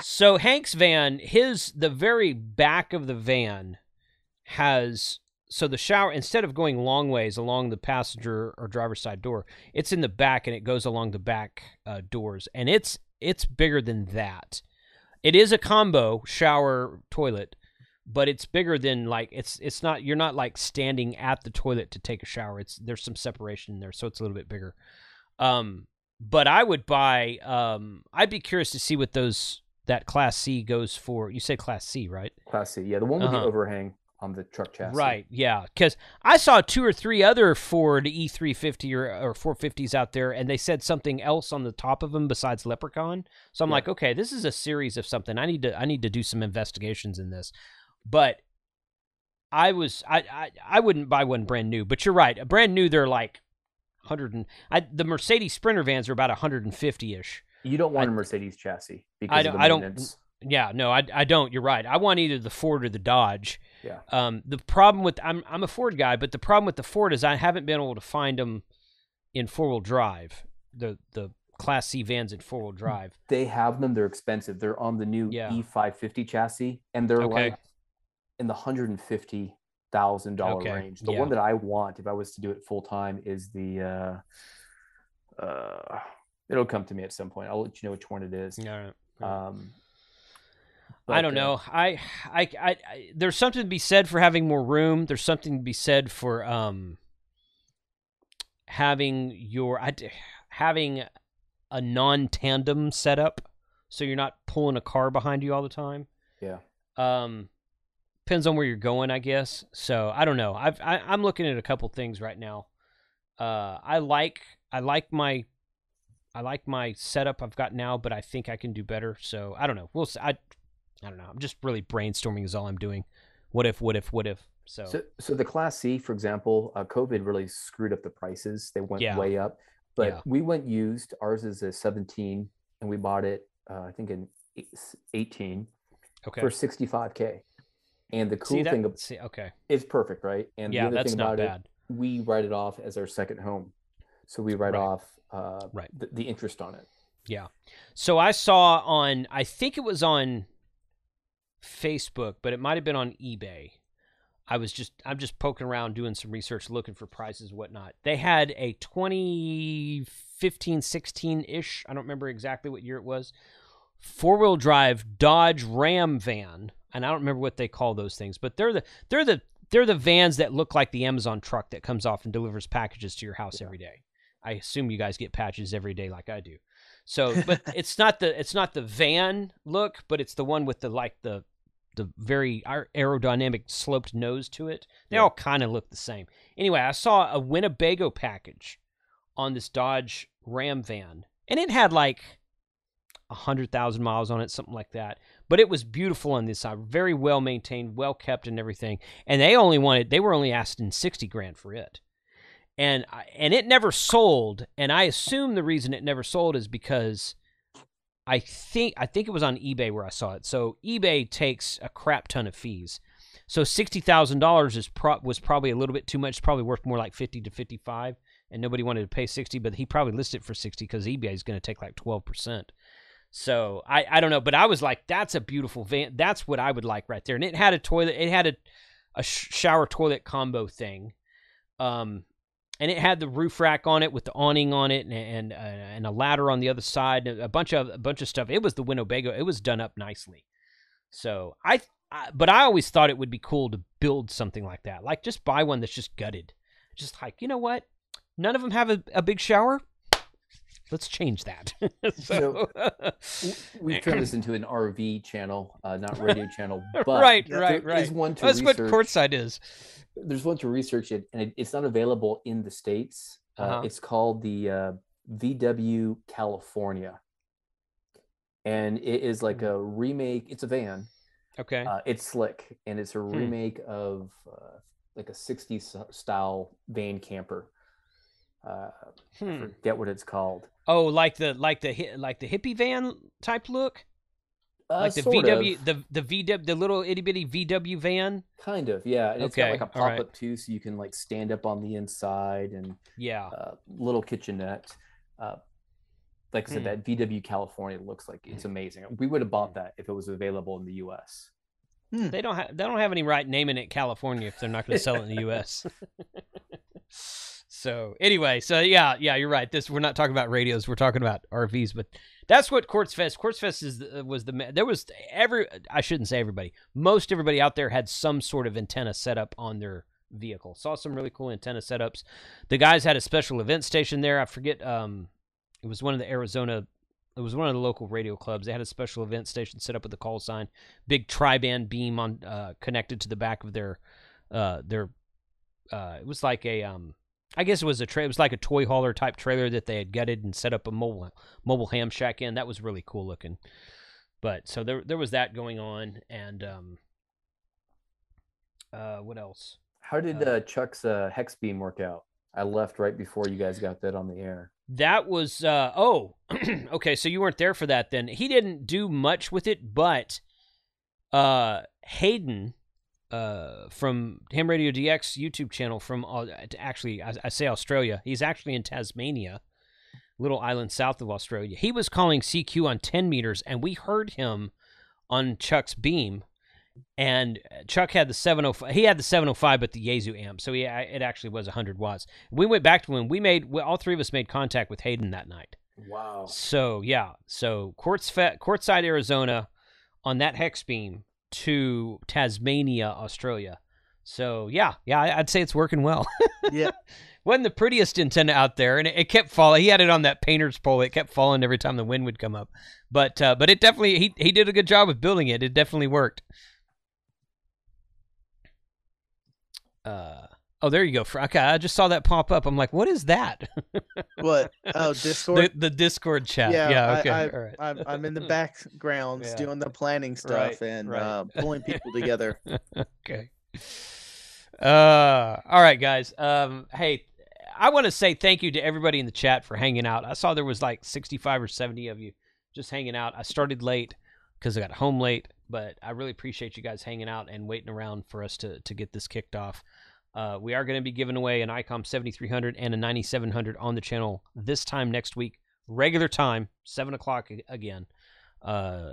so Hank's van, his the very back of the van has. So the shower, instead of going long ways along the passenger or driver's side door, it's in the back, and it goes along the back uh, doors. And it's it's bigger than that. It is a combo shower toilet, but it's bigger than like it's it's not you're not like standing at the toilet to take a shower. It's there's some separation in there, so it's a little bit bigger. Um, but I would buy. Um, I'd be curious to see what those that Class C goes for. You said Class C, right? Class C, yeah, the one with uh-huh. the overhang. On the truck chassis. Right, yeah, because I saw two or three other Ford E three fifty or, or four fifties out there, and they said something else on the top of them besides Leprechaun. So I'm yeah. like, okay, this is a series of something. I need to I need to do some investigations in this. But I was I I, I wouldn't buy one brand new. But you're right, a brand new they're like hundred and I, the Mercedes Sprinter vans are about one hundred fifty ish. You don't want I, a Mercedes chassis because I don't, of the maintenance. I don't. Yeah, no, I I don't. You're right. I want either the Ford or the Dodge. Yeah. Um, the problem with I'm I'm a Ford guy, but the problem with the Ford is I haven't been able to find them in four wheel drive. The the Class C vans in four wheel drive. They have them. They're expensive. They're on the new yeah. E five fifty chassis, and they're okay. like in the hundred and fifty thousand dollar okay. range. The yeah. one that I want, if I was to do it full time, is the. Uh, uh, it'll come to me at some point. I'll let you know which one it is. Yeah. All right. All right. Um. But, I don't know. Uh, I, I, I, I, there's something to be said for having more room. There's something to be said for um, having your I, having a non-tandem setup, so you're not pulling a car behind you all the time. Yeah. Um, depends on where you're going, I guess. So I don't know. I've, I, I'm looking at a couple things right now. Uh, I like, I like my. I like my setup I've got now, but I think I can do better. So I don't know. We'll see. I, I don't know. I'm just really brainstorming is all I'm doing. What if, what if, what if? So, so, so the Class C, for example, uh, COVID really screwed up the prices. They went yeah. way up, but yeah. we went used. Ours is a seventeen, and we bought it, uh, I think, in eighteen okay. for sixty-five K. And the cool see, that, thing, see, okay, it's perfect, right? And yeah, the other that's thing not about bad. It, we write it off as our second home, so we write right. off uh, right the, the interest on it. Yeah. So I saw on, I think it was on Facebook, but it might have been on eBay. I was just I'm just poking around doing some research, looking for prices and whatnot. They had a twenty fifteen sixteen ish, I don't remember exactly what year it was, four-wheel drive Dodge Ram van, and I don't remember what they call those things, but they're the they're the they're the vans that look like the Amazon truck that comes off and delivers packages to your house yeah. every day. I assume you guys get packages every day like I do. So, but it's not the it's not the van look, but it's the one with the like the the very aerodynamic sloped nose to it. They yeah. all kind of look the same. Anyway, I saw a Winnebago package on this Dodge Ram van, and it had like a hundred thousand miles on it, something like that. But it was beautiful on this side, very well maintained, well kept, and everything. And they only wanted they were only asking sixty grand for it. And and it never sold, and I assume the reason it never sold is because I think I think it was on eBay where I saw it. So eBay takes a crap ton of fees. So sixty thousand dollars is pro was probably a little bit too much. It's probably worth more like fifty to fifty-five, and nobody wanted to pay sixty. But he probably listed it for sixty because eBay is going to take like twelve percent. So I I don't know, but I was like, that's a beautiful van. That's what I would like right there. And it had a toilet. It had a a shower toilet combo thing. Um. And it had the roof rack on it with the awning on it, and and, uh, and a ladder on the other side, and a bunch of a bunch of stuff. It was the Winnebago. It was done up nicely. So I, I, but I always thought it would be cool to build something like that. Like, just buy one that's just gutted. Just like, you know what? None of them have a, a big shower. Let's change that. so, so we've turned this into an R V channel, uh, not radio channel. But right, right, right. Is one to That's research. What Quartzsite is. There's one to research it, and it, it's not available in the States. Uh, uh-huh. It's called the uh, V W California. And it is like a remake. It's a van. Okay. Uh, it's slick, and it's a hmm. remake of uh, like a sixties style van camper. Uh, hmm. I forget what it's called. Oh, like the like the like the hippie van type look, uh, like the V W, the the V W, the little itty bitty V W van. Kind of, yeah. And okay. It's got like a pop right. up too, so you can like stand up on the inside, and yeah, uh, little kitchenette. Uh, like I said, hmm. that V W California looks like it's amazing. We would have bought that if it was available in the U S Hmm. They don't have they don't have any right naming it California if they're not going to sell it in the U S So anyway, so yeah, yeah, you're right. This we're not talking about radios, we're talking about R Vs. But that's what Quartzfest. Quartzfest is the, was the there was every I shouldn't say everybody. Most everybody out there had some sort of antenna set up on their vehicle. Saw some really cool antenna setups. The guys had a special event station there. I forget. Um, it was one of the Arizona. It was one of the local radio clubs. They had a special event station set up with a call sign, big tri-band beam on uh, connected to the back of their uh, their. Uh, it was like a um. I guess it was a tra- it was like a toy hauler type trailer that they had gutted and set up a mobile mobile ham shack in. That was really cool looking. But so there there was that going on, and um, uh, what else? How did uh, uh, Chuck's uh, hex beam work out? I left right before you guys got that on the air. That was uh, oh okay. So you weren't there for that then. He didn't do much with it, but uh, Hayden. Uh, from Ham Radio D X YouTube channel from uh, actually I, I say Australia. He's actually in Tasmania, little island south of Australia. He was calling C Q on ten meters, and we heard him on Chuck's beam. And Chuck had the seven oh five. He had the seven oh five, but the Yaesu amp, so he, it actually was one hundred watts. We went back to him. We made we, all three of us made contact with Hayden that night. Wow. So yeah. So Quartzfest, Quartzsite, Arizona, on that hex beam. To Tasmania, Australia. So yeah, yeah, I'd say it's working well. Yeah, wasn't the prettiest antenna out there, and it, it kept falling. He had it on that painter's pole. It kept falling every time the wind would come up. But uh, but it definitely he he did a good job of building it. It definitely worked. Uh oh, there you go. Okay, I just saw that pop up. I'm like, what is that? What? Oh, Discord. The, the Discord chat. Yeah. yeah okay. I, I, All right. I'm, I'm in the background yeah. doing the planning stuff right, and right. Uh, pulling people together. Okay. Uh. All right, guys. Um. Hey, I want to say thank you to everybody in the chat for hanging out. I saw there was like sixty-five or seventy of you just hanging out. I started late because I got home late, but I really appreciate you guys hanging out and waiting around for us to to get this kicked off. Uh, we are going to be giving away an ICOM seventy-three hundred and a ninety-seven hundred on the channel this time next week, regular time, seven o'clock again. Uh,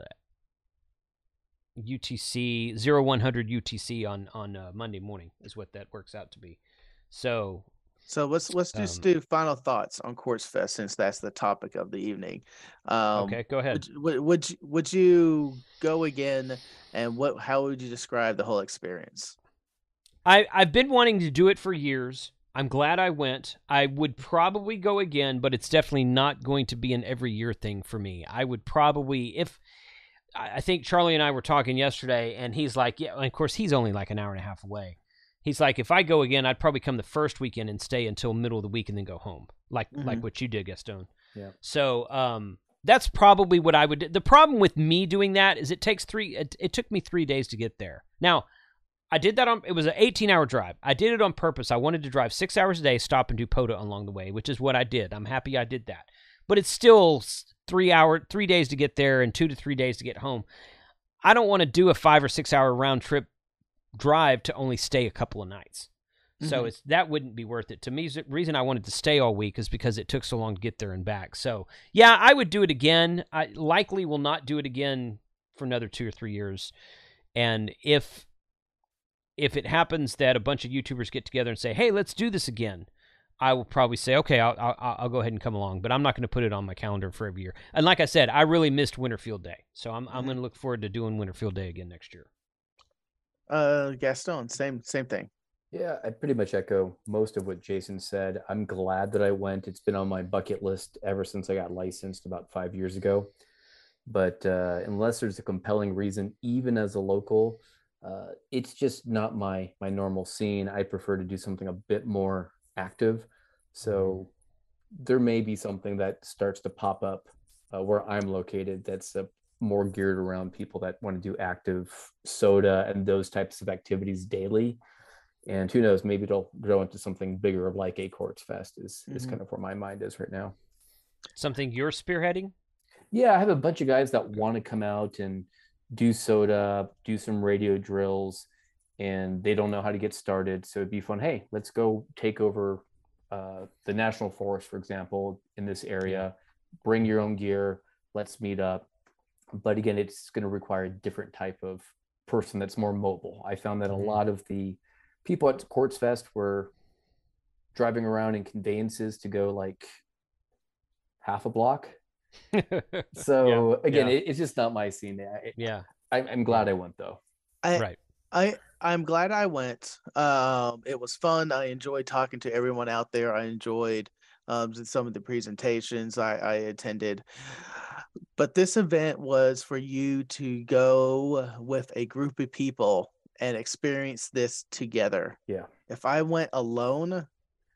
U T C, oh one hundred U T C on, on uh, Monday morning is what that works out to be. So so let's let's do, um, Stu, final thoughts on Quartzfest, since that's the topic of the evening. Um, okay, go ahead. Would, would, you, would you go again, and what? How would you describe the whole experience? I, I've been wanting to do it for years. I'm glad I went. I would probably go again, but it's definitely not going to be an every year thing for me. I would probably, if, I think Charlie and I were talking yesterday, and he's like, yeah, and of course, he's only like an hour and a half away. He's like, if I go again, I'd probably come the first weekend and stay until middle of the week and then go home, like mm-hmm. like what you did, Gaston. Yeah. So um, that's probably what I would do. The problem with me doing that is it takes three, it, it took me three days to get there. Now, I did that on, it was an eighteen hour drive. I did it on purpose. I wanted to drive six hours a day, stop and do POTA along the way, which is what I did. I'm happy I did that. But it's still three hour, three days to get there and two to three days to get home. I don't want to do a five or six hour round trip drive to only stay a couple of nights. Mm-hmm. So it's, that wouldn't be worth it. To me, the reason I wanted to stay all week is because it took so long to get there and back. So yeah, I would do it again. I likely will not do it again for another two or three years. And if... If it happens that a bunch of YouTubers get together and say, hey, let's do this again, I will probably say, okay, I'll, I'll, I'll go ahead and come along, but I'm not going to put it on my calendar for every year. And like I said, I really missed Winterfield Day, so I'm, I'm going to look forward to doing Winterfield Day again next year. Uh, Gaston, same, same thing. Yeah, I pretty much echo most of what Jason said. I'm glad that I went. It's been on my bucket list ever since I got licensed about five years ago. But uh, unless there's a compelling reason, even as a local, uh, it's just not my, my normal scene. I prefer to do something a bit more active. So there may be something that starts to pop up uh, where I'm located that's uh, more geared around people that want to do active soda and those types of activities daily. And who knows, maybe it'll grow into something bigger, like a Quartzfest is, mm-hmm. is kind of where my mind is right now. Something you're spearheading? Yeah, I have a bunch of guys that want to come out and do soda, do some radio drills, and they don't know how to get started. So it'd be fun. Hey, let's go take over uh, the National Forest, for example, in this area. Bring your own gear. Let's meet up. But again, it's going to require a different type of person that's more mobile. I found that mm-hmm. a lot of the people at Quartzfest were driving around in conveyances to go like half a block. So yeah, again, yeah. It, it's just not my scene. I, yeah. I, I'm glad I went though. I, right. I, I'm glad I went. Um, it was fun. I enjoyed talking to everyone out there. I enjoyed um, some of the presentations I, I attended. But this event was for you to go with a group of people and experience this together. Yeah. If I went alone,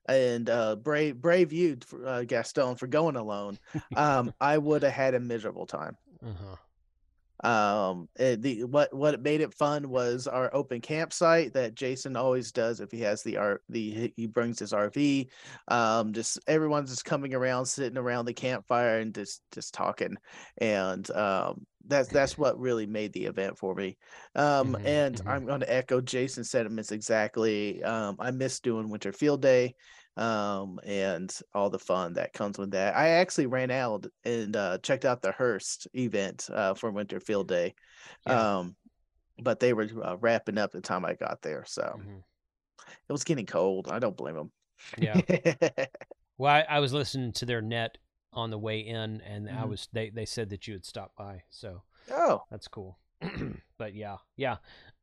and uh, brave, brave you, uh, Gaston, for going alone, um, I would have had a miserable time. Uh-huh. Um, it, the what what made it fun was our open campsite that Jason always does if he has the R the he brings his R V. Um, just everyone's just coming around, sitting around the campfire and just just talking, and um. That's that's what really made the event for me, um, mm-hmm, and mm-hmm. I'm going to echo Jason's sentiments exactly. Um, I miss doing Winterfield Day, um, and all the fun that comes with that. I actually ran out and uh, checked out the Hearst event uh, for Winterfield Day, yeah. um, but they were uh, wrapping up the time I got there, so mm-hmm. it was getting cold. I don't blame them. Yeah. Well, I, I was listening to their net on the way in, and mm-hmm. I was they they said that you had stopped by, so oh that's cool. But yeah yeah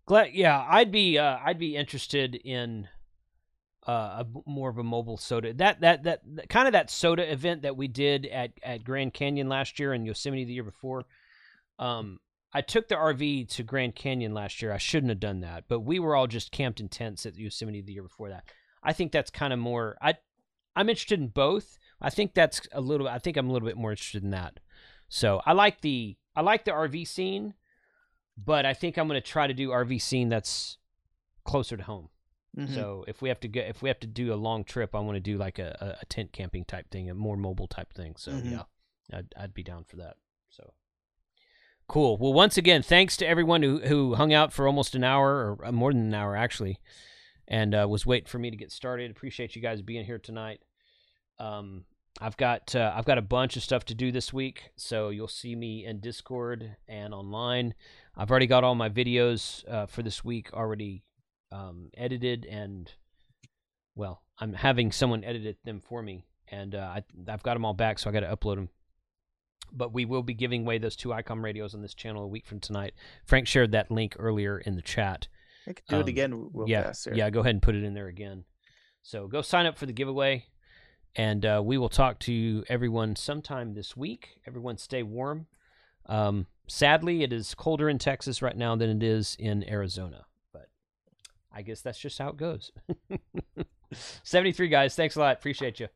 glad yeah I'd be uh I'd be interested in uh a, more of a mobile soda, that that that, that kind of that soda event that we did at at Grand Canyon last year and Yosemite the year before. um I took the R V to Grand Canyon last year. I shouldn't have done that, but we were all just camped in tents at Yosemite the year before that. I think that's kind of more, I I'm interested in both. I think that's a little, I think I'm a little bit more interested in that. So I like the, I like the R V scene, but I think I'm going to try to do R V scene that's closer to home. Mm-hmm. So if we have to go, if we have to do a long trip, I want to do like a, a tent camping type thing, a more mobile type thing. So mm-hmm. yeah, I'd, I'd be down for that. So cool. Well, once again, thanks to everyone who, who hung out for almost an hour, or more than an hour actually, and uh, was waiting for me to get started. Appreciate you guys being here tonight. Um, I've got, uh, I've got a bunch of stuff to do this week, so you'll see me in Discord and online. I've already got all my videos, uh, for this week already, um, edited, and well, I'm having someone edit them for me, and, uh, I, I've got them all back, so I got to upload them, but we will be giving away those two I C O M radios on this channel a week from tonight. Frank shared that link earlier in the chat. I could do um, it again. Real yeah. Fast, yeah. Go ahead and put it in there again. So go sign up for the giveaway. And uh, we will talk to everyone sometime this week. Everyone stay warm. Um, sadly, it is colder in Texas right now than it is in Arizona. But I guess that's just how it goes. seventy-three, guys. Thanks a lot. Appreciate you.